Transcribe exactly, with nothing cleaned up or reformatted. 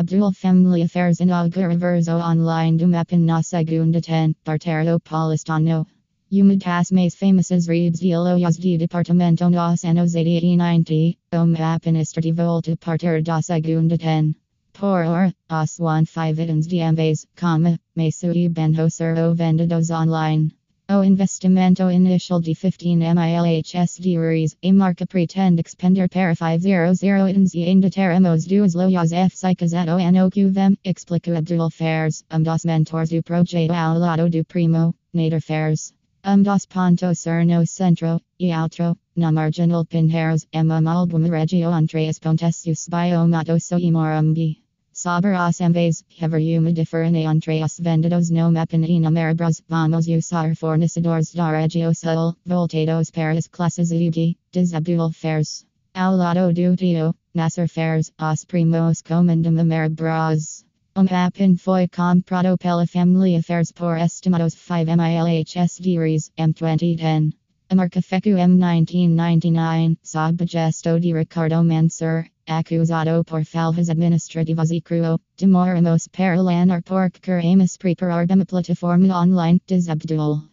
Abdul Família Fares inaugura verso online do Mappin na segunda temporada paulistano. Umatas mais famosas redes de elogios de departamento nos anos oitenta e noventa, o Mappin estará de volta a partir da segunda temporada. Os quinze itens de ambas, coma, mais subindo serão vendidos online. O investimento inicial de quinze milhões de reais, a marca pretende expandir para quinhentos itens e ainda teremos duas lojas físicas at o ano que vem, explica Abdul Fares, um dos mentores do projeto ao lado do primo, Nader Fares. Um dos pontos no centro, e outro, na marginal Pinheiros, uma álbum regio entre as pontes subiu o mato e Morumbi. Sobre os ambas, haverá uma diferença entre os vendidos no Mappin e na Ameribras. Vamos usar fornecedores da região sul, voltados para as classes E D, diz Abdul Fares. Ao lado do tio, Nader Fares, os primos comandam Ameribras. O Mappin foi comprado pela Family Affairs por estimados quinze milhões de reais em dois mil e dez. A marca ficou em mil novecentos e noventa e nove, sob a gestão de Ricardo Mansur, acusado por falhas administrativas e cruel. Demoramos para lançar porque queremos preparar uma plataforma online, diz Abdul.